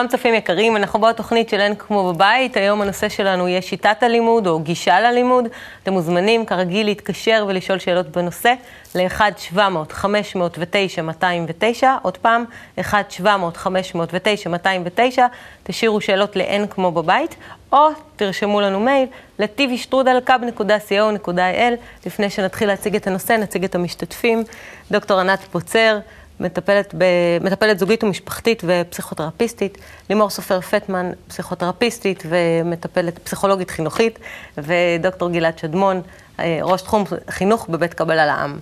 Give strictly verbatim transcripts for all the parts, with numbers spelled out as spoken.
שלום צופים יקרים, אנחנו בתוכנית של אין כמו בבית. היום הנושא שלנו יהיה שיטת הלימוד או גישה ללימוד. אתם מוזמנים כרגיל להתקשר ולשאול שאלות בנושא ל-אחת שבע מאות חמש מאות תשע מאתיים ותשע, עוד פעם אחת שבע מאות חמש מאות תשע מאתיים ותשע, תשאירו שאלות לאין כמו בבית, או תרשמו לנו מייל ל-טיווי שטרודל קאב נקודה סי או נקודה איי אל. לפני שנתחיל להציג את הנושא, נציג את המשתתפים. דוקטור ענת פוצר, מטפלת, ב... מטפלת זוגית ומשפחתית ופסיכותרפיסטית, לימור סופר פטמן, פסיכותרפיסטית ומטפלת פסיכולוגית חינוכית, ודוקטור גלעד שדמון, ראש תחום חינוך בבית קבלה לעם.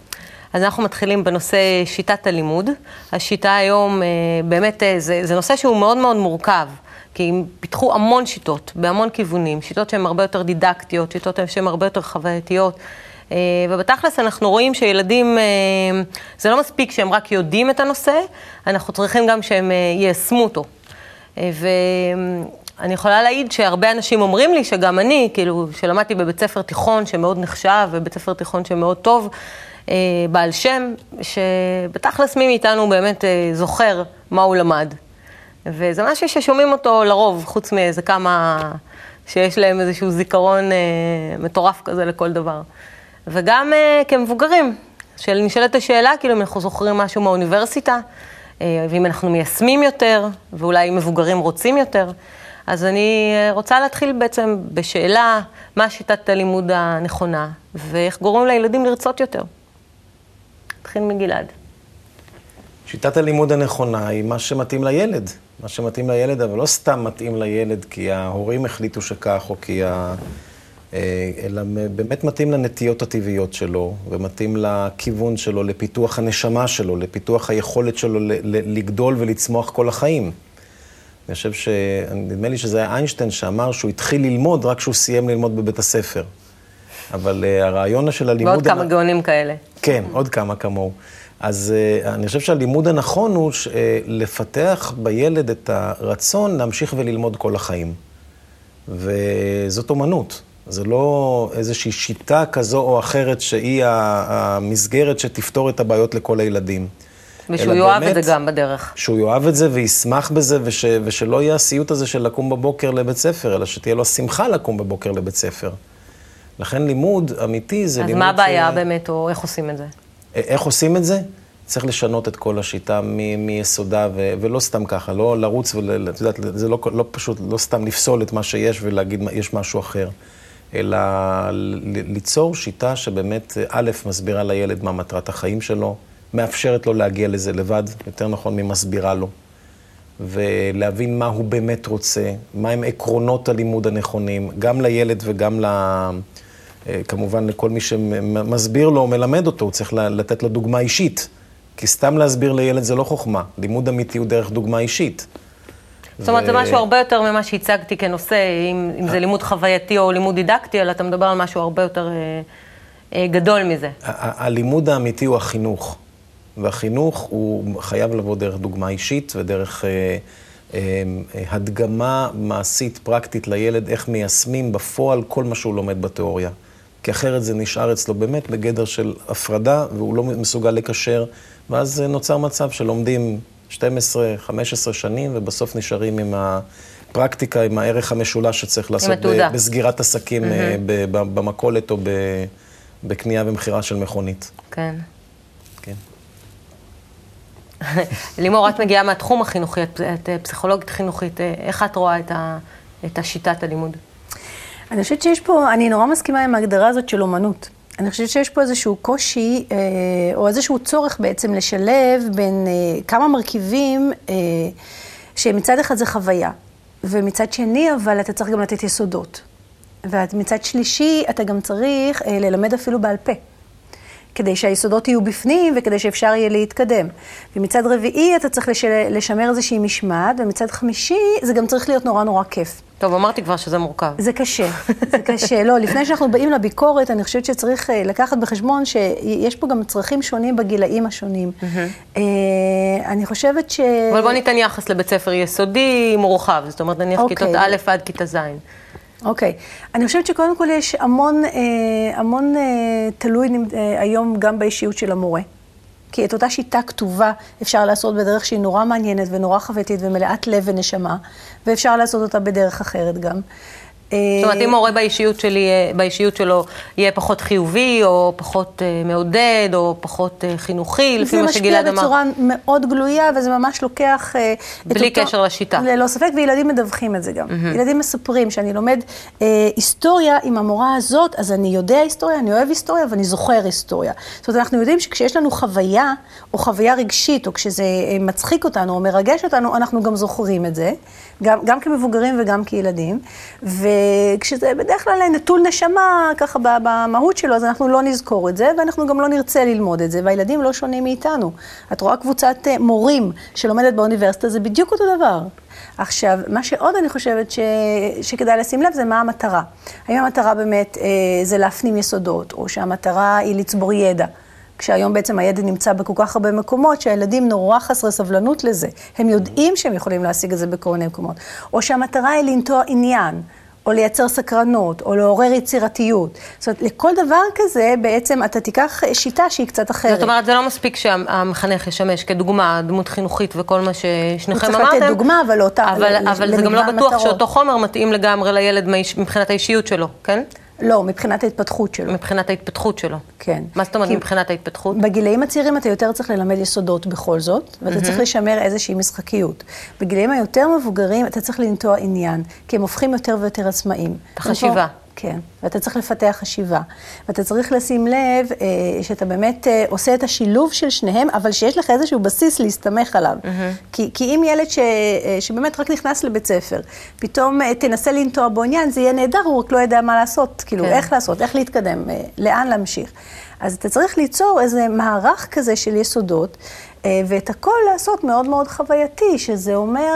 אז אנחנו מתחילים בנושא שיטת הלימוד. השיטה היום באמת זה, זה נושא שהוא מאוד מאוד מורכב, כי הם פיתחו המון שיטות, בהמון כיוונים, שיטות שהן הרבה יותר דידקטיות, שיטות שהן הרבה יותר חווייתיות, ובתכלס אנחנו רואים שילדים, זה לא מספיק שהם רק יודעים את הנושא, אנחנו צריכים גם שהם יישמו אותו. ואני יכולה להעיד שהרבה אנשים אומרים לי, שגם אני, כאילו, שלמדתי בבית ספר תיכון שמאוד נחשב, ובית ספר תיכון שמאוד טוב, בעל שם, שבתכלס מי מאיתנו באמת זוכר מה הוא למד. וזה משהו ששומעים אותו לרוב, חוץ מאיזה כמה שיש להם איזשהו זיכרון מטורף כזה לכל דבר. וגם uh, כמבוגרים, שנשאלת השאלה, כאילו אם אנחנו זוכרים משהו מהאוניברסיטה, uh, ואם אנחנו מיישמים יותר, ואולי מבוגרים רוצים יותר, אז אני uh, רוצה להתחיל בעצם בשאלה, מה שיטת הלימוד הנכונה, ואיך גורם לילדים לרצות יותר. נתחיל מגלעד. שיטת הלימוד הנכונה היא מה שמתאים לילד. מה שמתאים לילד, אבל לא סתם מתאים לילד, כי ההורים החליטו שכך, או כי ה... אלא באמת מתאים לנטיות הטבעיות שלו, ומתאים לכיוון שלו, לפיתוח הנשמה שלו, לפיתוח היכולת שלו לגדול ולצמוח כל החיים. אני חושב ש... נדמה לי שזה היה איינשטיין שאמר שהוא התחיל ללמוד רק שהוא סיים ללמוד בבית הספר. אבל הרעיון של הלימוד... ועוד כמה גאונים כאלה. כן, עוד כמה כמוהו. אז אני חושב שהלימוד הנכון הוא לפתח בילד את הרצון להמשיך וללמוד כל החיים. וזאת אומנות. זה לא איזושהי שיטה כזו או אחרת שהיא המסגרת שתפתור את הבעיות לכל הילדים. ושהוא יאהב את זה גם בדרך. שהוא יאהב את זה וישמח בזה, וש, ושלא יהיה הסיוט הזה של לקום בבוקר לבית ספר, אלא שתהיה לו שמחה לקום בבוקר לבית ספר. לכן לימוד אמיתי זה לימוד... אז מה הבעיה ש... באמת, או איך עושים את זה? איך עושים את זה? צריך לשנות את כל השיטה מ- מיסודה, ו- ולא סתם ככה, לא לרוץ, ול- את יודעת, זה לא, לא פשוט, לא סתם לפסול את מה שיש ולהגיד יש משהו אחר. אלא ליצור שיטה שבאמת, א', מסבירה לילד מה מטרת החיים שלו, מאפשרת לו להגיע לזה לבד, יותר נכון, ממסבירה לו, ולהבין מה הוא באמת רוצה, מה הם עקרונות הלימוד הנכונים, גם לילד וגם, לה, כמובן, לכל מי שמסביר לו או מלמד אותו, הוא צריך לתת לו דוגמה אישית, כי סתם להסביר לילד זה לא חוכמה, לימוד אמיתי הוא דרך דוגמה אישית. זאת אומרת, זה משהו הרבה יותר ממה שהצגתי כנושא, אם זה לימוד חווייתי או לימוד דידקטי, אלא אתה מדבר על משהו הרבה יותר גדול מזה. הלימוד האמיתי הוא החינוך, והחינוך הוא חייב לבוא דרך דוגמה אישית ודרך הדגמה מעשית, פרקטית לילד, איך מיישמים בפועל כל מה שהוא לומד בתיאוריה. כי אחרת זה נשאר אצלו באמת בגדר של הפרדה, והוא לא מסוגל לקשר, ואז נוצר מצב שלומדים שתים עשרה חמש עשרה שנים, ובסוף נשארים עם הפרקטיקה, עם הערך המשולש שצריך לעשות ב- בסגירת עסקים mm-hmm. ב- ב- במכולת או ב- בקנייה ומחירה של מכונית. כן. כן. לימור, את מגיעה מהתחום החינוכי, את פסיכולוגית חינוכית. איך את רואה את, ה- את השיטת הלימוד? אני חושבת שיש פה, אני נורא מסכימה עם ההגדרה הזאת של אומנות. אני חושבת שיש פה איזשהו קושי, או איזשהו צורך בעצם לשלב בין כמה מרכיבים, שמצד אחד זה חוויה, ומצד שני, אבל אתה צריך גם לתת יסודות. ומצד שלישי, אתה גם צריך ללמד אפילו בעל פה, כדי שהיסודות יהיו בפנים, וכדי שאפשר יהיה להתקדם. ומצד רביעי, אתה צריך לשמר איזושהי משמעת, ומצד חמישי, זה גם צריך להיות נורא נורא כיף. טוב, אמרתי כבר שזה מורכב. זה קשה, זה קשה. לא, לפני שאנחנו באים לביקורת, אני חושבת שצריך לקחת בחשבון שיש פה גם צרכים שונים בגילאים השונים. אני חושבת ש... אבל בוא ניתן יחס לבית ספר יסודי מורחב, זאת אומרת, נניח כיתות א' עד כיתה ז'. אוקיי. אני חושבת שקודם כל יש המון, המון תלוי היום גם באישיות של המורה. כי את אותה שיטה כתובה אפשר לעשות בדרך שהיא נורא מעניינת ונורא חוותית ומלאת לב ונשמה, ואפשר לעשות אותה בדרך אחרת גם. זאת אומרת, אם מורה באישיות שלי, באישיות שלו יהיה פחות חיובי, או פחות מעודד, או פחות חינוכי, לפי מה שגילד אמר. זה משפיע בצורה מאוד גלויה, וזה ממש לוקח... בלי קשר לשיטה. ללא ספק, וילדים מדווחים את זה גם. ילדים מספרים שאני לומד היסטוריה עם המורה הזאת, אז אני יודע היסטוריה, אני אוהב היסטוריה, ואני זוכר היסטוריה. זאת אומרת, אנחנו יודעים שכשיש לנו חוויה, או חוויה רגשית, או כשזה מצחיק אותנו, או מרגש אותנו, אנחנו גם זוכרים את זה, גם, גם כמבוגרים וגם כילדים. וכשזה בדרך כלל נטול נשמה, ככה במהות שלו, אז אנחנו לא נזכור את זה, ואנחנו גם לא נרצה ללמוד את זה, והילדים לא שונים מאיתנו. את רואה קבוצת מורים שלומדת באוניברסיטה, זה בדיוק אותו דבר. עכשיו, מה שעוד אני חושבת ש... שכדאי לשים לב, זה מה המטרה. האם המטרה באמת זה להפנים יסודות, או שהמטרה היא לצבור ידע. כשהיום בעצם הידע נמצא בכל כך הרבה מקומות, שהילדים נורא חסרי סבלנות לזה. הם יודעים שהם יכולים להשיג את זה בכל מיני מקומות. או שהמטרה היא לנטוע עניין. או לייצר סקרנות, או לעורר יצירתיות. זאת אומרת, לכל דבר כזה, בעצם אתה תיקח שיטה שהיא קצת אחרת. זאת אומרת, זה לא מספיק שהמחנך ישמש כדוגמה, דמות חינוכית וכל מה ששניכם אמרתם. הוא צריך לתת דוגמה, אבל לא אותה, למגוון מטרות. אבל זה גם לא בטוח שאותו חומר מתאים לגמרי לילד מבחינת האישיות שלו, כן? לא, מבחינת ההתפתחות שלו. מבחינת ההתפתחות שלו. כן. מה זאת אומרת מבחינת ההתפתחות? בגילאים הצעירים אתה יותר צריך ללמד יסודות בכל זאת, ואתה צריך לשמר איזושהי משחקיות. בגילאים היותר מבוגרים אתה צריך לנטוע עניין, כי הם הופכים יותר ויותר עצמאים. החשיבה. כן, ואתה צריך לפתח חשיבה. ואתה צריך לשים לב אה, שאתה באמת אה, עושה את השילוב של שניהם, אבל שיש לך איזשהו בסיס להסתמך עליו. Mm-hmm. כי, כי אם ילד ש, אה, שבאמת רק נכנס לבית ספר, פתאום אה, תנסה לנטוע בעניין, זה יהיה נהדר, הוא רק לא ידע מה לעשות, כאילו כן. איך לעשות, איך להתקדם, אה, לאן להמשיך. אז אתה צריך ליצור איזה מערך כזה של יסודות, ואת הכל לעשות מאוד מאוד חווייתי, שזה אומר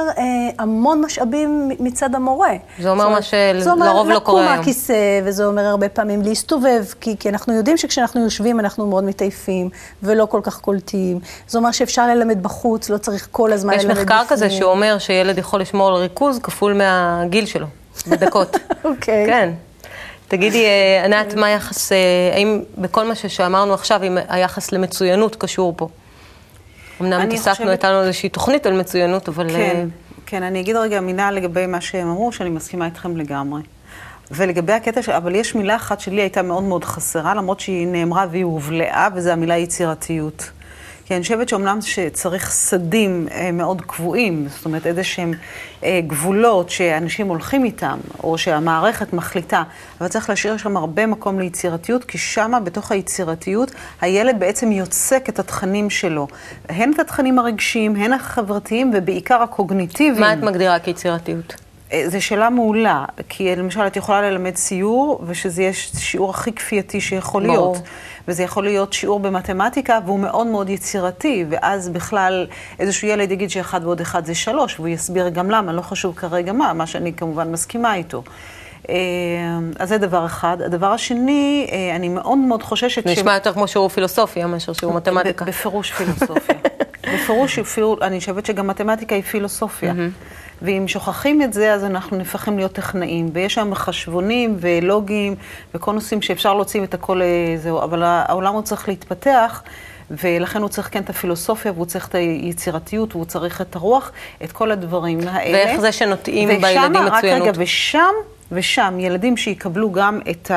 המון משאבים מצד המורה. זה אומר מה שלרוב לא קורה היום. זה אומר לקום הכיסא, וזה אומר הרבה פעמים להסתובב, כי, כי אנחנו יודעים שכשאנחנו יושבים אנחנו מאוד מתעייפים, ולא כל כך קולטים. זה אומר שאפשר ללמד בחוץ, לא צריך כל הזמן ללמד בפנים. יש מחקר כזה שאומר שילד יכול לשמור על ריכוז כפול מהגיל שלו, בדקות. אוקיי. כן. תגידי, ענת, מה היחס, האם בכל מה שאמרנו עכשיו, אם היחס למצוינות קשור פה? אמנם תסקנו, הייתה לנו איזושהי תוכנית על מצוינות, אבל... כן, כן, אני אגיד רגע מילה לגבי מה שהם אמרו, שאני מסכימה איתכם לגמרי. ולגבי הקטע, ש... אבל יש מילה אחת שלי הייתה מאוד מאוד חסרה, למרות שהיא נאמרה והיא הובלעה, וזו המילה יצירתיות. כי אני חושבת שאומנם שצריך סדים מאוד קבועים, זאת אומרת איזה שהם גבולות שאנשים הולכים איתם, או שהמערכת מחליטה, אבל צריך להשאיר שם הרבה מקום ליצירתיות, כי שמה בתוך היצירתיות הילד בעצם יוצק את התכנים שלו. הן את התכנים הרגשיים, הן החברתיים ובעיקר הקוגניטיביים. מה את מגדירה כיצירתיות? זו שאלה מעולה, כי למשל את יכולה ללמד ציור, ושזה יהיה שיעור הכי כפייתי שיכול להיות. וזה יכול להיות שיעור במתמטיקה, והוא מאוד מאוד יצירתי, ואז בכלל איזשהו ילד יגיד שאחד ועוד אחד זה שלוש, והוא יסביר גם למה, לא חשוב כרגע מה, מה שאני כמובן מסכימה איתו. אז זה דבר אחד. הדבר השני, אני מאוד מאוד חוששת... נשמע יותר כמו שיעור פילוסופיה, מאשר שיעור מתמטיקה. בפירוש פילוסופיה. בפירוש, אני חושבת שגם מתמטיקה היא פילוסופיה. ואם שוכחים את זה, אז אנחנו נפחים להיות טכנאים, ויש שם חשבונים ולוגים וקונוסים שאפשר להוציא את הכל זהו, אבל העולם הוא צריך להתפתח, ולכן הוא צריך כן את הפילוסופיה, והוא צריך את היצירתיות, והוא צריך את הרוח, את כל הדברים האלה. ואיך זה שנוטעים בילדים מצוינות. רגע, ושם, ושם ילדים שיקבלו גם את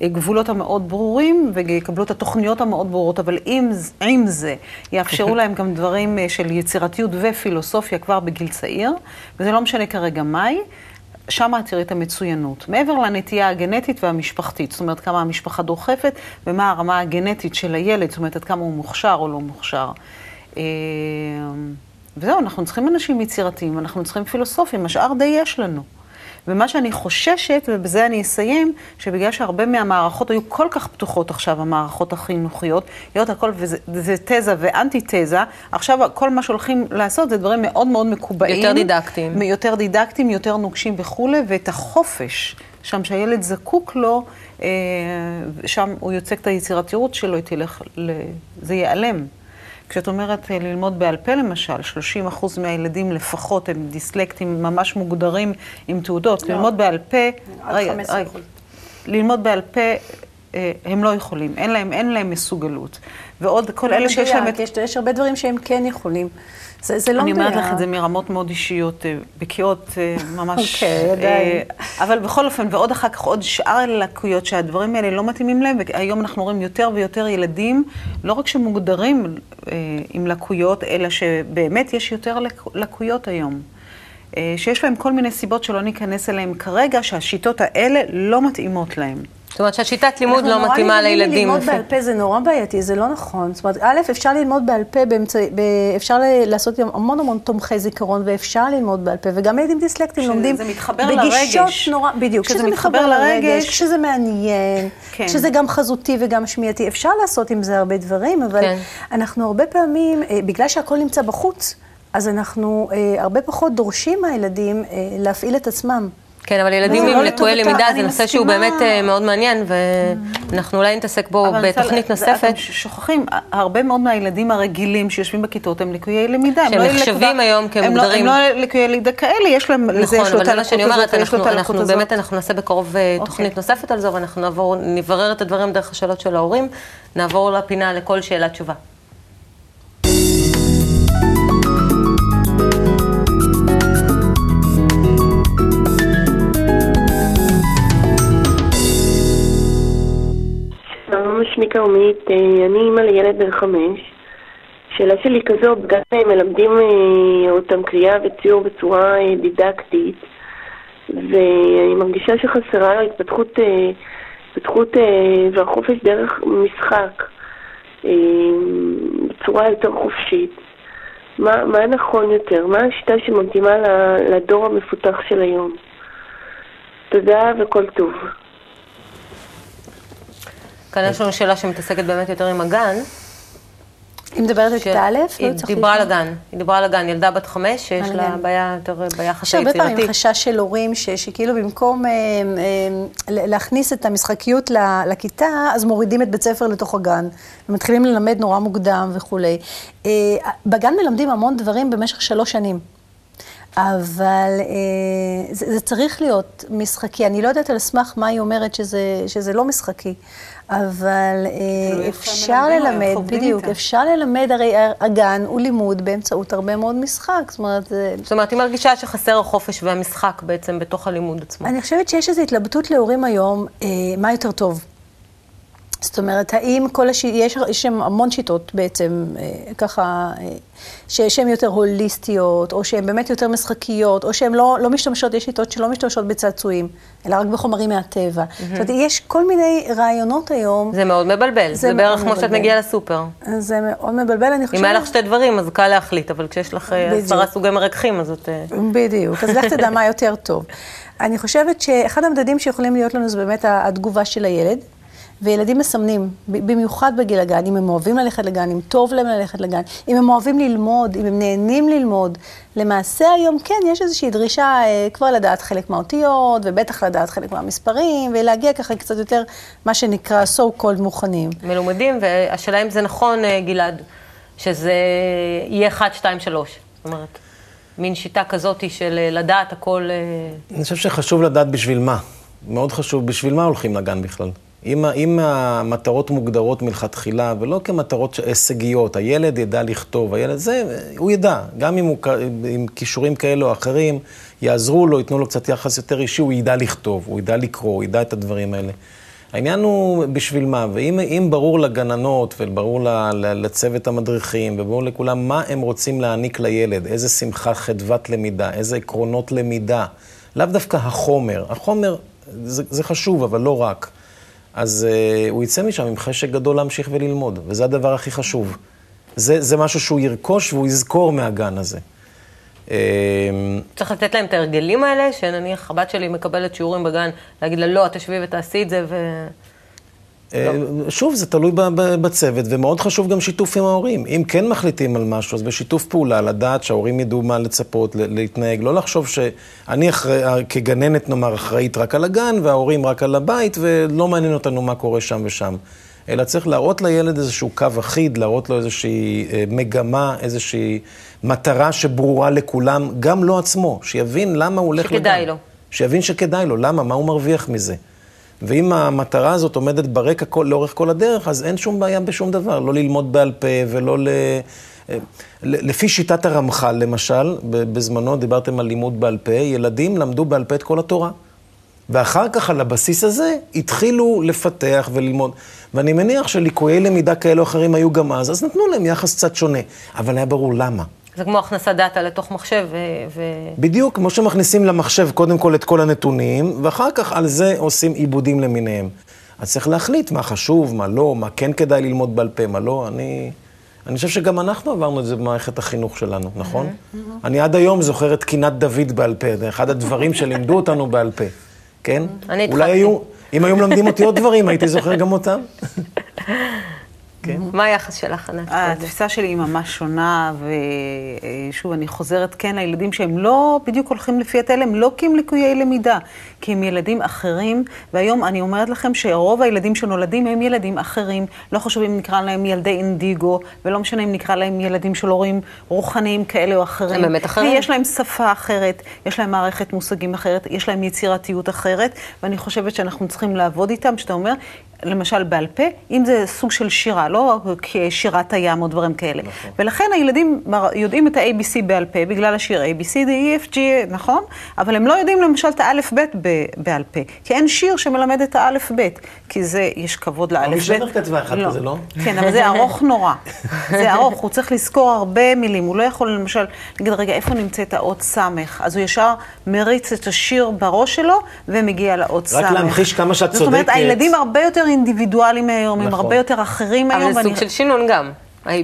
הגבולות המאוד ברורים, ויקבלו את התוכניות המאוד ברורות, אבל עם, עם זה יאפשרו להם גם דברים של יצירתיות ופילוסופיה כבר בגיל צעיר, וזה לא משנה כרגע מהי, שם תראי את המצוינות. מעבר לנטייה הגנטית והמשפחתית, זאת אומרת כמה המשפחה דוחפת, ומה הרמה הגנטית של הילד, זאת אומרת עד כמה הוא מוכשר או לא מוכשר. וזהו, אנחנו צריכים אנשים יצירתיים, אנחנו צריכים פילוסופים, השאר די יש לנו. ומה שאני חוששת, ובזה אני אסיים, שבגלל שהרבה מהמערכות היו כל כך פתוחות עכשיו, המערכות החינוכיות, להיות הכל, וזה תזה ואנטי-תזה, עכשיו כל מה שהולכים לעשות זה דברים מאוד מאוד מקובעים. יותר דידקטיים. יותר דידקטיים, יותר נוקשים וכו', ואת החופש, שם שהילד זקוק לו, שם הוא יוצק את היצירתיות שלו, זה ייעלם. כשאת אומרת ללמוד בעל פה למשל, שלושים אחוז מהילדים לפחות הם דיסלקטים ממש מוגדרים עם תעודות. לא. ללמוד בעל פה... רגע, רגע, ללמוד בעל פה הם לא יכולים, אין להם, אין להם מסוגלות. ועוד כל אלה שיש להם... יש הרבה דברים שהם כן יכולים. זה לא מדויק. אני אומרת לך את זה מרמות מאוד אישיות, בקיאות ממש... אוקיי, עדיין. אבל בכל אופן, ועוד אחר כך עוד שאר הלקויות שהדברים האלה לא מתאימים להם, והיום אנחנו רואים יותר ויותר ילדים, לא רק שמוגדרים עם לקויות, אלא שבאמת יש יותר לקויות היום. שיש להם כל מיני סיבות שלא ניכנס אליהם כרגע, שהשיטות האלה לא מתאימות להם. זאת אומרת שהשיטת לימוד לא מתאימה לילדים. ללמוד בעל פה זה נורא בעייתי, זה לא נכון. זאת אומרת, א', אפשר ללמוד בעל פה, אפשר לעשות המון המון תומכי זיכרון, ואפשר ללמוד בעל פה, וגם ילדים דיסלקטים לומדים בגישות נורא, בדיוק, כשזה מתחבר לרגש, כשזה מעניין, כשזה גם חזותי וגם שמיעתי, אפשר לעשות עם זה הרבה דברים, אבל אנחנו הרבה פעמים, בגלל שהכל נמצא בחוץ, אז אנחנו הרבה פחות דורשים מהילדים להפעיל את עצמם. כן, אבל ילדים עם לקויי למידה זה נושא שהוא באמת מאוד מעניין, ואנחנו אולי נתעסק בו בתוכנית נוספת. אתם שוכחים, הרבה מאוד מהילדים הרגילים שיושבים בכיתות הם לקויי למידה. שהם נחשבים היום כמוגדרים. הם לא לקויי למידה כאלה, יש להם... נכון, אבל זה מה שאני אומרת, אנחנו באמת נעשה בקרוב תוכנית נוספת על זה, ואנחנו נברר את הדברים דרך השאלות של ההורים, נעבור לפינה לכל שאלה תשובה. שמי קרמית, אני אימא לילד בן חמש. שאלה שלי כזו, בגלל מלמדים אותם קריאה וציור בצורה דידקטית, ואני מרגישה שחסרה לה התפתחות, התפתחות והחופש דרך משחק בצורה יותר חופשית. מה, מה נכון יותר? מה השיטה שמתאימה לדור המפותח של היום? תודה וכל טוב. כאן יש לנו שאלה שמתעסקת באמת יותר עם הגן. היא מדברת בכיתה א', לא צריך לשאול. היא דיברה על הגן, היא דיברה על הגן, ילדה בת חמש, שיש לה בעיה יותר ביחס היצירתי. יש הרבה פעמים חשש של הורים שכאילו במקום להכניס את המשחקיות לכיתה, אז מורידים את בית ספר לתוך הגן, ומתחילים ללמד נורא מוקדם וכולי. בגן מלמדים המון דברים במשך שלוש שנים. אבל אה, זה, זה צריך להיות משחקי. אני לא יודעת על סמך מה היא אומרת שזה, שזה לא משחקי, אבל אה, אפשר ללמד, בדיוק, אפשר ללמד, הרי הגן הוא לימוד באמצעות הרבה מאוד משחק. זאת אומרת, זאת אומרת, היא מרגישה שחסר החופש והמשחק בעצם בתוך הלימוד עצמו. אני חושבת שיש איזו התלבטות להורים היום, אה, מה יותר טוב. זאת אומרת, האם כל הש... יש, יש המון שיטות בעצם אה, ככה, אה, שהן יותר הוליסטיות, או שהן באמת יותר משחקיות, או שהן לא, לא משתמשות, יש שיטות שלא משתמשות בצעצועים, אלא רק בחומרים מהטבע. Mm-hmm. זאת אומרת, יש כל מיני רעיונות היום. זה מאוד מבלבל, זה, זה בערך כמו שאת מגיעה לסופר. זה מאוד מבלבל, אני חושבת. אם היה לך שתי דברים, אז קל להחליט, אבל כשיש לך עשרה סוגי מרקחים, אז את... בדיוק, אז לך תדע מה יותר טוב. אני חושבת שאחד המדדים שיכולים להיות לנו זה באמת התגובה של הילד. וילדים מסמנים, במיוחד בגיל הגן, אם הם אוהבים ללכת לגן, אם טוב להם ללכת לגן, אם הם אוהבים ללמוד, אם הם נהנים ללמוד. למעשה היום כן, יש איזושהי דרישה כבר לדעת חלק מהאותיות, ובטח לדעת חלק מהמספרים, ולהגיע ככה קצת יותר מה שנקרא so called מוכנים. מלומדים, והשאלה אם זה נכון, גלעד, שזה יהיה אחת, שתיים, שלוש, זאת אומרת, מין שיטה כזאת של לדעת הכל... אני חושב שחשוב לדעת בשביל מה. מאוד חשוב, בשביל מה הולכים לגן בכלל. אם, אם המטרות מוגדרות מלכתחילה, ולא כמטרות הישגיות, הילד ידע לכתוב, הילד זה, הוא ידע, גם אם הוא, עם כישורים כאלה או אחרים, יעזרו לו, ייתנו לו קצת יחס יותר אישי, הוא ידע לכתוב, הוא ידע לקרוא, הוא ידע את הדברים האלה. העניין הוא בשביל מה, ואם אם ברור לגננות, וברור לצוות המדריכים, וברור לכולם מה הם רוצים להעניק לילד, איזה שמחה חדוות למידה, איזה עקרונות למידה, לאו דווקא החומר, החומר זה, זה חשוב, אבל לא רק. אז uh, הוא יצא משם עם חשק גדול להמשיך וללמוד, וזה הדבר הכי חשוב. זה, זה משהו שהוא ירכוש והוא יזכור מהגן הזה. צריך לתת להם את ההרגלים האלה, שנניח הבת שלי מקבלת שיעורים בגן, להגיד לה, לא, תשבי ותעשי את זה ו... שוב, זה תלוי בצוות, ומאוד חשוב גם שיתוף עם ההורים. אם כן מחליטים על משהו, אז בשיתוף פעולה, לדעת שההורים ידעו מה לצפות, להתנהג, לא לחשוב שאני כגננת, נאמר, אחראית רק על הגן, וההורים רק על הבית, ולא מעניין אותנו מה קורה שם ושם. אלא צריך להראות לילד איזשהו קו אחיד, להראות לו איזושהי מגמה, איזושהי מטרה שברורה לכולם, גם לא עצמו, שיבין למה הוא הולך לגן. שכדאי לו. שיבין שכדאי לו, למה, מה הוא מרוויח מזה. ואם המטרה הזאת עומדת ברקע כל, לאורך כל הדרך, אז אין שום בעיה בשום דבר, לא ללמוד בעל פה ולא ל... לפי שיטת הרמח"ל, למשל, בזמנו דיברתם על לימוד בעל פה, ילדים למדו בעל פה את כל התורה. ואחר כך, על הבסיס הזה, התחילו לפתח וללמוד. ואני מניח שליקויי למידה כאלו אחרים היו גם אז, אז נתנו להם יחס קצת שונה. אבל היה ברור למה. זה כמו הכנסת דאטה לתוך מחשב ו... בדיוק, כמו שמכניסים למחשב קודם כל את כל הנתונים, ואחר כך על זה עושים עיבודים למיניהם. אז צריך להחליט מה חשוב, מה לא, מה כן כדאי ללמוד בעל פה, מה לא. אני... אני חושב שגם אנחנו עברנו את זה במערכת החינוך שלנו, נכון? אני עד היום זוכר את קינת דוד בעל פה, זה אחד הדברים שלימדו אותנו בעל פה, כן? אני התחלתי. אם היום למדים אותי עוד דברים, הייתי זוכר גם אותם. מה היחס שלך, ענת? התפיסה שלי היא ממש שונה, ושוב, אני חוזרת כן לילדים שהם לא בדיוק הולכים לפי התל, הם לא כי הם ליקויי למידה, כי הם ילדים אחרים, והיום אני אומרת לכם שרוב הילדים שנולדים הם ילדים אחרים, לא חשוב אם נקרא להם ילדי אינדיגו, ולא משנה אם נקרא להם ילדים של הורים רוחניים כאלה או אחרים. הם באמת אחרים. יש להם שפה אחרת, יש להם מערכת מושגים אחרת, יש להם יצירתיות אחרת, ואני חושבת שאנחנו צריכים לעבוד איתם, שאתה אומר, למשל בעל פה, אם זה סוג של שירה, לא כשירת הים או דברים כאלה. נכון. ולכן הילדים יודעים את ה-A B C בעל פה, בגלל השיר A B C D E F G, נכון? אבל הם לא יודעים למשל את ה-א' ב' בעל פה, כי אין שיר שמלמד את ה-א' ב', כי זה, יש כבוד ל-א' ב'. אני שבר כתבה אחת כזה, לא? כן, אבל זה ארוך נורא. זה ארוך, הוא צריך לזכור הרבה מילים, הוא לא יכול למשל, נגיד רגע, איפה נמצאת האות סמך? אז הוא ישר מריץ את השיר בראש שלו, ומגיע לאות סמך. רק להמחיש כמה שאת צודקת. אינדיבידואלים היום, הם הרבה יותר אחרים היום. אבל סוג של שינון גם.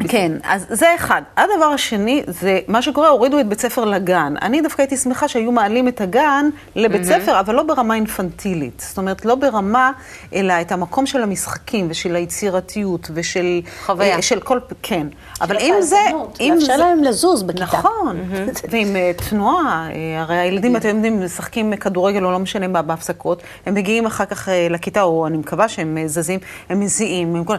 כן, אז זה אחד. הדבר השני, זה מה שקורה, הורידו את בית ספר לגן. אני דווקא הייתי שמחה שהיו מעלים את הגן לבית ספר, אבל לא ברמה אינפנטילית. זאת אומרת, לא ברמה, אלא את המקום של המשחקים ושל היצירתיות ושל... חוויה. של כל... כן. אבל אם זה... לאפשר להם לזוז בכיתה. נכון. ועם תנועה, הרי הילדים, אתם יודעים, משחקים כדורגל או לא משנה מה בהפסקות, הם מגיעים אחר כך לכיתה, או אני מקווה שהם זזים, הם מזיעים, הם כל...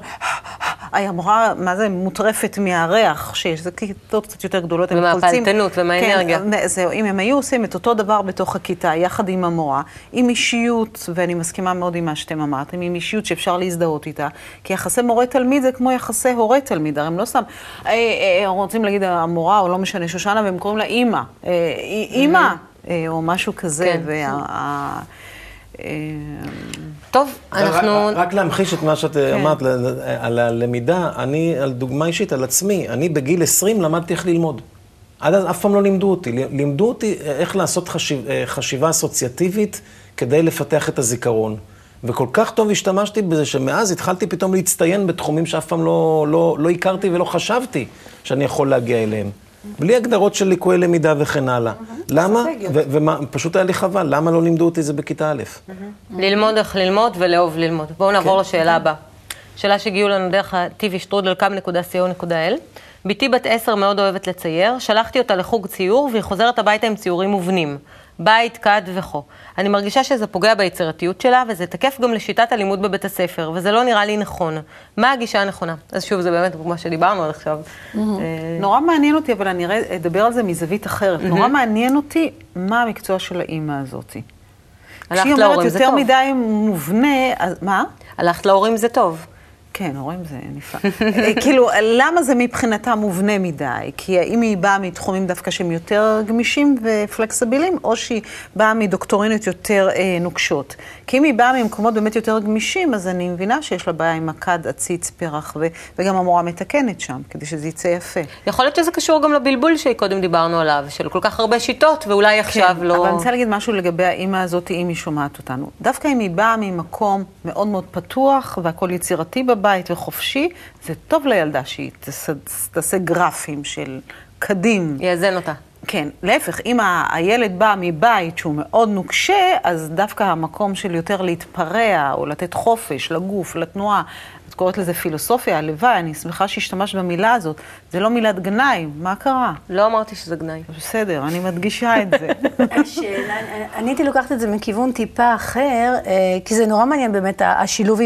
היא אמרה, מה זה, מוטרפת מהריח, שיש, זה כיתות קצת יותר גדולות, הם חולצים. ומהפלטנות ומהאנרגיה. כן, זהו, אם הם היו עושים את אותו דבר בתוך הכיתה, יחד עם המורה, עם אישיות, ואני מסכימה מאוד עם מה שאתם אמרתם, עם אישיות שאפשר להזדהות איתה, כי יחסי מורה-תלמיד זה כמו יחסי הורה-תלמיד, הרי הם לא סתם, רוצים להגיד המורה, או לא משנה, שושנה, והם קוראים לה אימא, אימא, או משהו כזה, וה... טוב, אנחנו... רק להמחיש את מה שאת אמרת על הלמידה, אני, על דוגמה אישית, על עצמי, אני בגיל עשרים למדתי איך ללמוד. עד אז אף פעם לא לימדו אותי. לימדו אותי איך לעשות חשיבה אסוציאטיבית כדי לפתח את הזיכרון. וכל כך טוב השתמשתי בזה שמאז התחלתי פתאום להצטיין בתחומים שאף פעם לא הכרתי ולא חשבתי שאני יכול להגיע אליהם. בלי הגדרות של ליקויי למידה וכן הלאה. למה? ופשוט היה לי חבל, למה לא לימדו אותי זה בכיתה א'? ללמוד איך ללמוד ולאהוב ללמוד. בואו נעבור לשאלה הבאה. שאלה שהגיעו לנו דרך ה-טי וי שטרודל דוט קום דוט איי אל. ביתי בת עשר מאוד אוהבת לצייר, שלחתי אותה לחוג ציור והיא חוזרת הביתה עם ציורים מובנים. בית, כד וכו. אני מרגישה שזה פוגע ביצירתיות שלה, וזה תקף גם לשיטת הלימוד בבית הספר, וזה לא נראה לי נכון. מה הגישה הנכונה? אז שוב, זה באמת מה שדיברנו עד עכשיו. נורא מעניין אותי, אבל אני אדבר על זה מזווית אחרת. נורא מעניין אותי מה המקצוע של האימא הזאת. כשהיא אומרת יותר מדי מובנה, אז מה? הלכת להורים זה טוב. כן, הורים זה נפלא. כאילו, למה זה מבחינתה מובנה מדי? כי האם היא באה מתחומים דווקא שהם יותר גמישים ופלקסבילים, או שהיא באה מדוקטורינות יותר אה, נוקשות? כי אם היא באה ממקומות באמת יותר גמישים, אז אני מבינה שיש לה בעיה עם הקד, הציץ, פרח, ו... וגם המורה מתקנת שם, כדי שזה יצא יפה. יכול להיות שזה קשור גם לבלבול שקודם דיברנו עליו, של כל כך הרבה שיטות, ואולי עכשיו כן, לא... אבל אני רוצה להגיד משהו לגבי האמא הזאת, אם היא שומעת אותנו. דווקא אם היא באה ממקום מאוד מאוד פתוח, והכל יצירתי בבית, בית וחופשי, זה טוב לילדה שהיא תעשה גרפים של קדים. יאזן אותה. כן, להפך, אם הילד בא מבית שהוא מאוד נוקשה, אז דווקא המקום של יותר להתפרע או לתת חופש לגוף, לתנועה, את קוראת לזה פילוסופיה, הלוואי, אני שמחה שהשתמשת במילה הזאת. זה לא מילת גנאי, מה קרה? לא אמרתי שזה גנאי. בסדר, אני מדגישה את זה. השאלה, אני הייתי לוקחת את זה מכיוון טיפה אחר, כי זה נורא מעניין באמת השילוב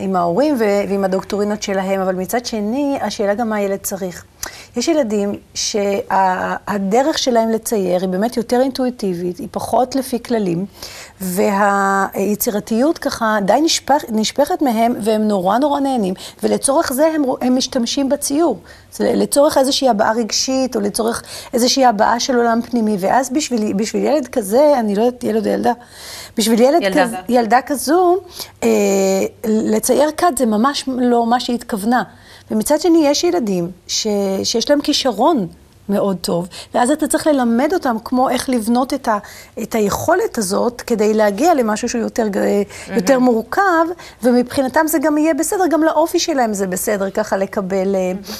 עם ההורים ועם הדוקטורינות שלהם, אבל מצד שני, השאלה גם מה הילד צריך. יש ילדים שהדרך שלהם לצייר היא באמת יותר אינטואיטיבית, היא פחות לפי כללים, והיצירתיות ככה די נשפח, נשפחת מהם, והם נורא נורא נהנים, ולצורך זה הם, הם משתמשים בציור. לצורך איזושהי הבעה רגשית, או לצורך איזושהי הבעה של עולם פנימי, ואז בשביל, בשביל ילד כזה, אני לא יודעת, ילד או ילדה, בשביל ילד ילדה, כז, ילדה כזו, אה, לצייר כת זה ממש לא מה שהיא התכוונה. ומצד שני, יש ילדים ש, שיש להם כישרון מאוד טוב, ואז אתה צריך ללמד אותם כמו איך לבנות את, ה, את היכולת הזאת, כדי להגיע למשהו שהוא יותר, mm-hmm. יותר מורכב, ומבחינתם זה גם יהיה בסדר, גם לאופי שלהם זה בסדר, ככה לקבל mm-hmm.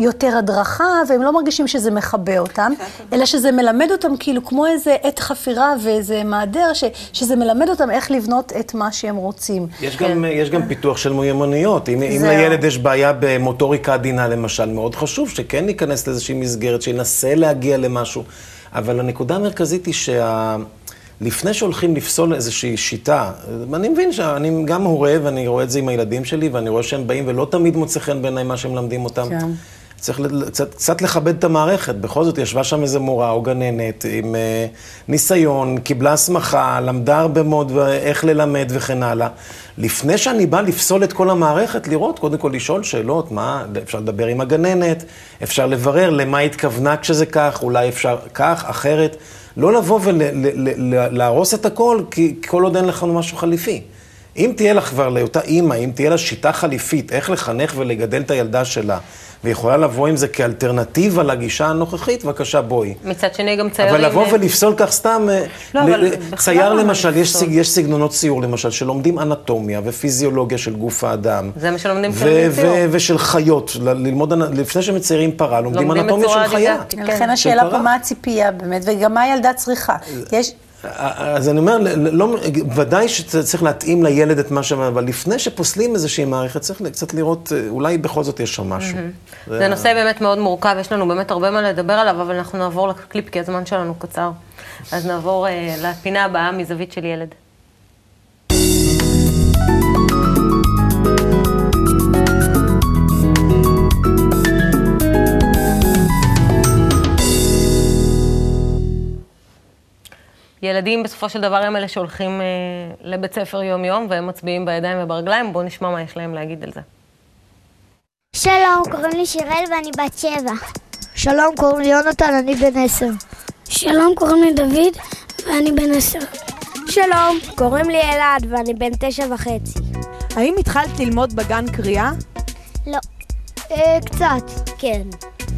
יותר הדרכה, והם לא מרגישים שזה מחבא אותם, okay. אלא שזה מלמד אותם כאילו כמו איזה עת חפירה ואיזה מעדר, ש, שזה מלמד אותם איך לבנות את מה שהם רוצים. יש, כן. גם, יש גם פיתוח של מיומנויות, אם, אם לילד יש בעיה במוטוריקה עדינה למשל, מאוד חשוב שכן ניכנס לאיזושהי מסגרת, שינסה להגיע למשהו, אבל הנקודה המרכזית היא שה... לפני שהולכים לפסול איזושהי שיטה, אני מבין שאני גם הורה, ואני רואה את זה עם הילדים שלי, ואני רואה שהם באים ולא תמיד מוצא חן בעיניי מה שהם למדים אותם. כן. צריך קצת, קצת לכבד את המערכת. בכל זאת, ישבה שם איזו מורה או גננת עם אה, ניסיון, קיבלה הסמכה, למדה הרבה מאוד איך ללמד וכן הלאה. לפני שאני בא לפסול את כל המערכת, לראות, קודם כל לשאול שאלות, מה, אפשר לדבר עם הגננת, אפשר לברר למה התכוונה כשזה כך, אולי אפשר כך, אחרת. לא לבוא ולהרוס את הכל, כי כל עוד אין לך משהו חליפי. אם תהיה לך כבר לאותה אימא, אם תהיה לה שיטה חליפית, איך לחנך ולגדל את הילדה שלה, ויכולה לבוא עם זה כאלטרנטיבה לגישה הנוכחית, בבקשה בואי. מצד שני גם ציירים... אבל לבוא ולפסול כך סתם... צייר למשל, יש סגנונות ציור למשל, שלומדים אנטומיה ופיזיולוגיה של גוף האדם. זה מה שלומדים של ציור. ושל חיות, לפני שמציירים פרה, לומדים אנטומיה של חיה. לכן השאלה פה מה הציפייה באמת, וגם מה הילדה צריכה. יש... אז אני אומר, לא, ודאי שצריך להתאים לילד את מה שווה, אבל לפני שפוסלים איזושהי מערכת, צריך קצת לראות, אולי בכל זאת יש שם משהו. Mm-hmm. זה, זה נושא באמת מאוד מורכב, יש לנו באמת הרבה מה לדבר עליו, אבל אנחנו נעבור לקליפ, כי הזמן שלנו קצר. אז נעבור אה, לפינה הבאה מזווית של ילד. ילדים בסופו של דבר הם אלה שהולכים אה, לבית ספר יום-יום, והם מצביעים בידיים וברגליים. בואו נשמע מה יש להם להגיד על זה. שלום, קוראים לי שירל ואני בת שבע. שלום, קוראים לי יונתן, אני בן עשר. שלום, קוראים לי דוד ואני בן עשר. שלום, קוראים לי אלעד ואני בן תשע וחצי. האם התחלת ללמוד בגן קריאה? לא. אה, קצת, כן.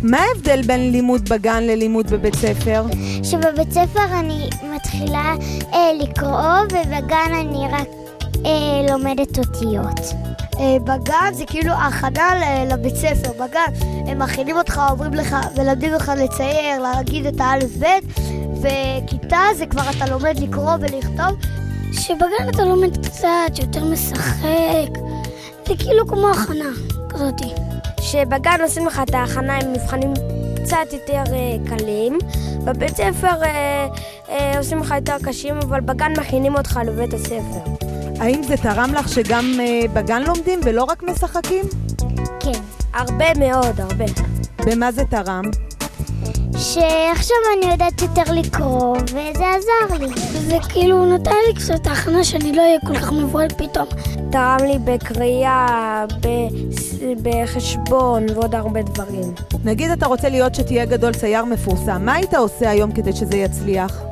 מה ההבדל בין לימוד בגן ללימוד בבית ספר? שבבית ספר אני מתחילה אה, לקרוא, ובגן אני רק אה, לומדת אותיות. אה, בגן זה כאילו הכנה לבית ספר. בגן הם מכינים אותך, אומרים לך ולמדים לך לצייר, להגיד את האלף-בית, וכיתה זה כבר אתה לומד לקרוא ולכתוב. שבגן אתה לומד קצת, יותר משחק, זה כאילו כמו הכנה כזאתי. שבגן עושים לך את ההכנה עם מבחנים קצת יותר uh, קלים, בבית ספר uh, uh, עושים לך יותר קשים, אבל בגן מכינים אותך לבית הספר. האם זה תרם לך שגם uh, בגן לומדים ולא רק משחקים? כן. הרבה מאוד, הרבה. במה זה תרם? שעכשיו אני יודעת יותר לקרוא, וזה עזר לי. זה כאילו נותן לי קצת ההכנה שאני לא אהיה כל כך מבוהל פתאום. תרם לי בקריאה, בחשבון ועוד הרבה דברים. נגיד אתה רוצה להיות שתהיה גדול צייר מפורסם, מה היית עושה היום כדי שזה יצליח?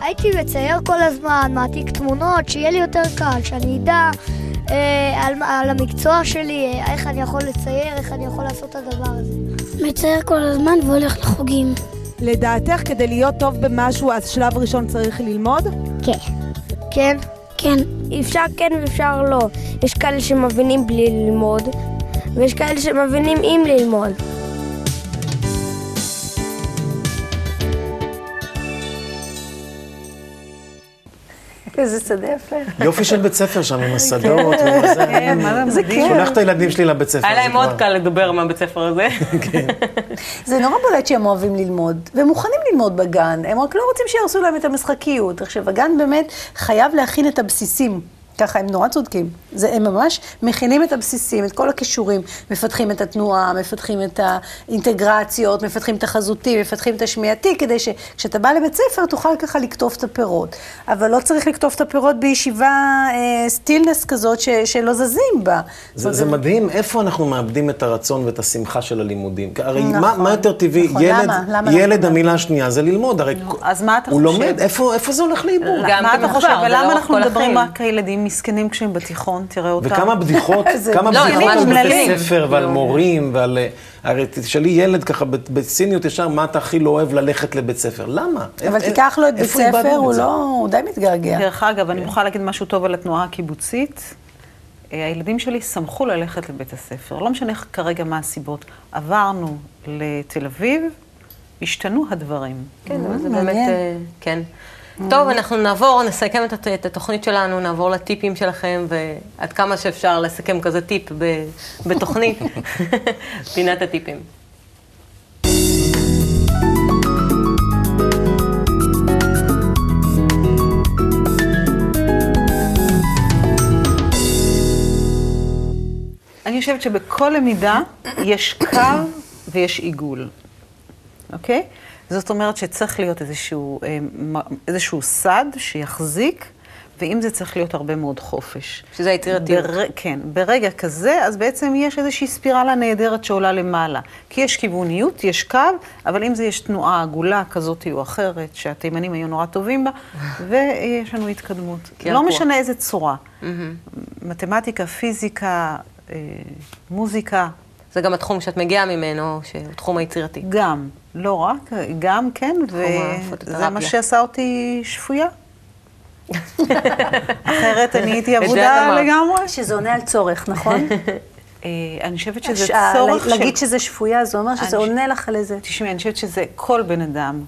הייתי מצייר כל הזמן, מעתיק תמונות, שיהיה לי יותר קל, שאני אדע אה, על, על המקצוע שלי, אה, איך אני יכול לצייר, איך אני יכול לעשות את הדבר הזה. מצייר כל הזמן והולך לחוגים. לדעתך, כדי להיות טוב במשהו, אז שלב ראשון צריך ללמוד? כן. כן? כן. אפשר כן ואפשר לא. יש כאלה שמבינים בלי ללמוד, ויש כאלה שמבינים עם ללמוד. איזה שדה יפה. יופי של בית ספר שם, עם השדות. זה כיף. שולח את הילדים שלי לבית ספר. היה להם מאוד קל לדבר מהבית ספר הזה. זה נורא בולט שהם אוהבים ללמוד, והם מוכנים ללמוד בגן, הם רק לא רוצים שירסו להם את המשחקיות. עכשיו, הגן באמת חייב להכין את הבסיסים. ככה הם נורא צודקים. זה, הם ממש מכינים את הבסיסים, את כל הכישורים, מפתחים את התנועה, מפתחים את האינטגרציות, מפתחים את החזותי, מפתחים את השמיעתי, כדי שכשאתה בא לבית ספר תוכל ככה לקטוף את הפירות. אבל לא צריך לקטוף את הפירות בישיבה אה, סטילנס כזאת ש, שלא זזים בה. זה, זאת, זה מדהים, איפה אנחנו מאבדים את הרצון ואת השמחה של הלימודים? הרי נכון, מה, מה יותר טבעי? נכון, ילד, למה, למה ילד המילה השנייה זה ללמוד, הרי נו, אז מה אתה הוא חושב? לומד, איפה, איפה זה הולך לאיבוד? מה אתה חושב? ולמה אנחנו מדברים רק הילדים מסכנים כשהם בתיכון, תראה אותם. וכמה בדיחות, כמה בדיחות על בית ספר ועל מורים ועל... הרי תשאלי ילד ככה בציניות ישר, מה אתה הכי לא אוהב ללכת לבית ספר? למה? אבל תיקח לו את בית ספר, הוא לא... הוא די מתגעגע. דרך אגב, אני מוכרחה להגיד משהו טוב על התנועה הקיבוצית. הילדים שלי שמחו ללכת לבית הספר. לא משנה כרגע מה הסיבות. עברנו לתל אביב, השתנו הדברים. כן, אבל זה באמת... כן. טוב, אנחנו נעבור, נסכם את התוכנית שלנו, נעבור לטיפים שלכם, ועד כמה שאפשר לסכם כזה טיפ בתוכנית, פינת הטיפים. אני חושבת שבכל למידה יש קו ויש עיגול, אוקיי? זאת אומרת שצריך להיות איזשהו, איזשהו סד שיחזיק, ואם זה צריך להיות הרבה מאוד חופש. שזה היצירתיות. בר... כן, ברגע כזה, אז בעצם יש איזושהי ספירלה נהדרת שעולה למעלה. כי יש כיווניות, יש קו, אבל אם זה יש תנועה עגולה כזאת או אחרת, שהתימנים היו נורא טובים בה, ויש לנו התקדמות. לא משנה איזה צורה. מתמטיקה, פיזיקה, מוזיקה. זה גם התחום שאת מגיעה ממנו, שתחום היצירתי. גם. לא רק, גם כן, וזה מה שעשה אותי שפויה. אחרת אני הייתי עבודה לגמרי. שזה עונה על צורך, נכון? אני חושבת שזה צורך... להגיד שזה שפויה, זה אומר שזה עונה לך על איזה... תשמעי, אני חושבת שזה כל בן אדם,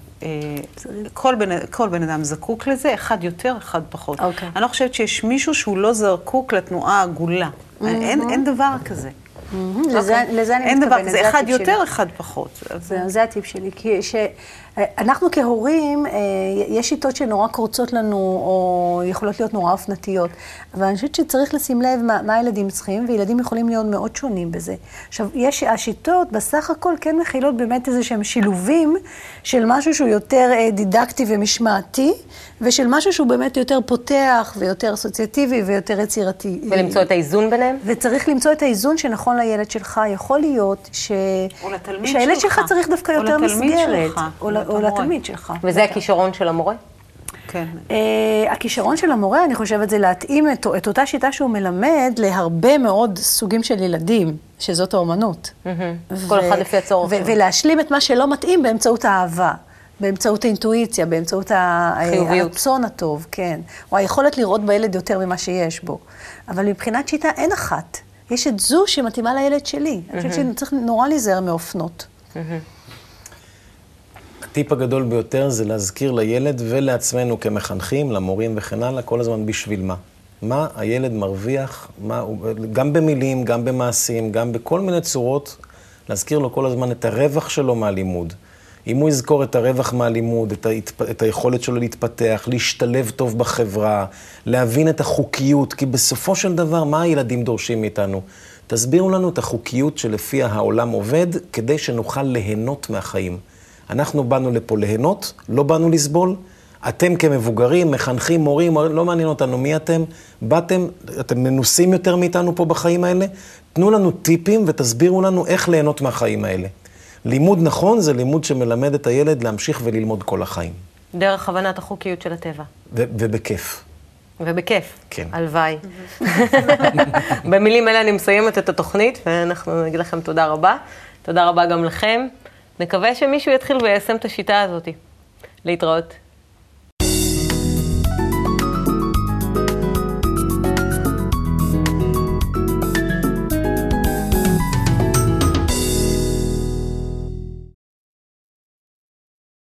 כל בן אדם זקוק לזה, אחד יותר, אחד פחות. אני לא חושבת שיש מישהו שהוא לא זקוק לתנועה העגולה. אין דבר כזה. לזה אני מתכוונת, זה אחד יותר, אחד פחות. זה הטיפ שלי, כי אנחנו כהורים, יש שיטות שנורא קורצות לנו, או יכולות להיות נורא אופנתיות, אבל אני חושבת שצריך לשים לב מה הילדים צריכים, וילדים יכולים להיות מאוד שונים בזה. עכשיו, יש השיטות, בסך הכל כן מכילות באמת איזה שהם שילובים של משהו שהוא יותר דידקטי ומשמעתי, ושל משהו שהוא באמת יותר פותח, ויותר אסוציאטיבי, ויותר יצירתי. ולמצוא את האיזון ביניהם? וצריך למצוא את האיזון שנכון לילד שלך, יכול להיות ש... שהילד שלך צריך דווקא יותר מסגרת. או לתלמיד שלך. וזה הכישרון של המורה? כן. הכישרון של המורה, אני חושבת, זה להתאים את אותה שיטה שהוא מלמד להרבה מאוד סוגים של ילדים, שזאת האומנות. כל אחד לפי הצורך. ולהשלים את מה שלא מתאים באמצעות האהבה. באמצעות האינטואיציה, באמצעות הרצון הטוב, כן. או היכולת לראות בילד יותר ממה שיש בו. אבל מבחינת שיטה אין אחת. יש את זו שמתאימה לילד שלי. אני חושבת שצריך נורא להיזהר מאופנות. הטיפ הגדול ביותר זה להזכיר לילד ולעצמנו כמחנכים, למורים וכן הלאה, כל הזמן בשביל מה. מה הילד מרוויח, מה, גם במילים, גם במעשים, גם בכל מיני צורות, להזכיר לו כל הזמן את הרווח שלו מהלימוד. אם הוא יזכור את הרווח מהלימוד, את, ההתפ... את היכולת שלו להתפתח, להשתלב טוב בחברה, להבין את החוקיות, כי בסופו של דבר, מה הילדים דורשים מאיתנו? תסבירו לנו את החוקיות שלפיה העולם עובד, כדי שנוכל ליהנות מהחיים. אנחנו באנו לפה ליהנות, לא באנו לסבול. אתם כמבוגרים, מחנכים, מורים, לא מעניין אותנו מי אתם. באתם, אתם מנוסים יותר מאיתנו פה בחיים האלה. תנו לנו טיפים ותסבירו לנו איך ליהנות מהחיים האלה. לימוד נכון זה לימוד שמלמד את הילד להמשיך וללמוד כל החיים. דרך הבנת החוקיות של הטבע. ו- ובכיף. ובכיף. כן. הלוואי. במילים אלה אני מסיימת את התוכנית, ואנחנו נגיד לכם תודה רבה. תודה רבה גם לכם. נקווה שמישהו יתחיל ויישם את השיטה הזאת. להתראות.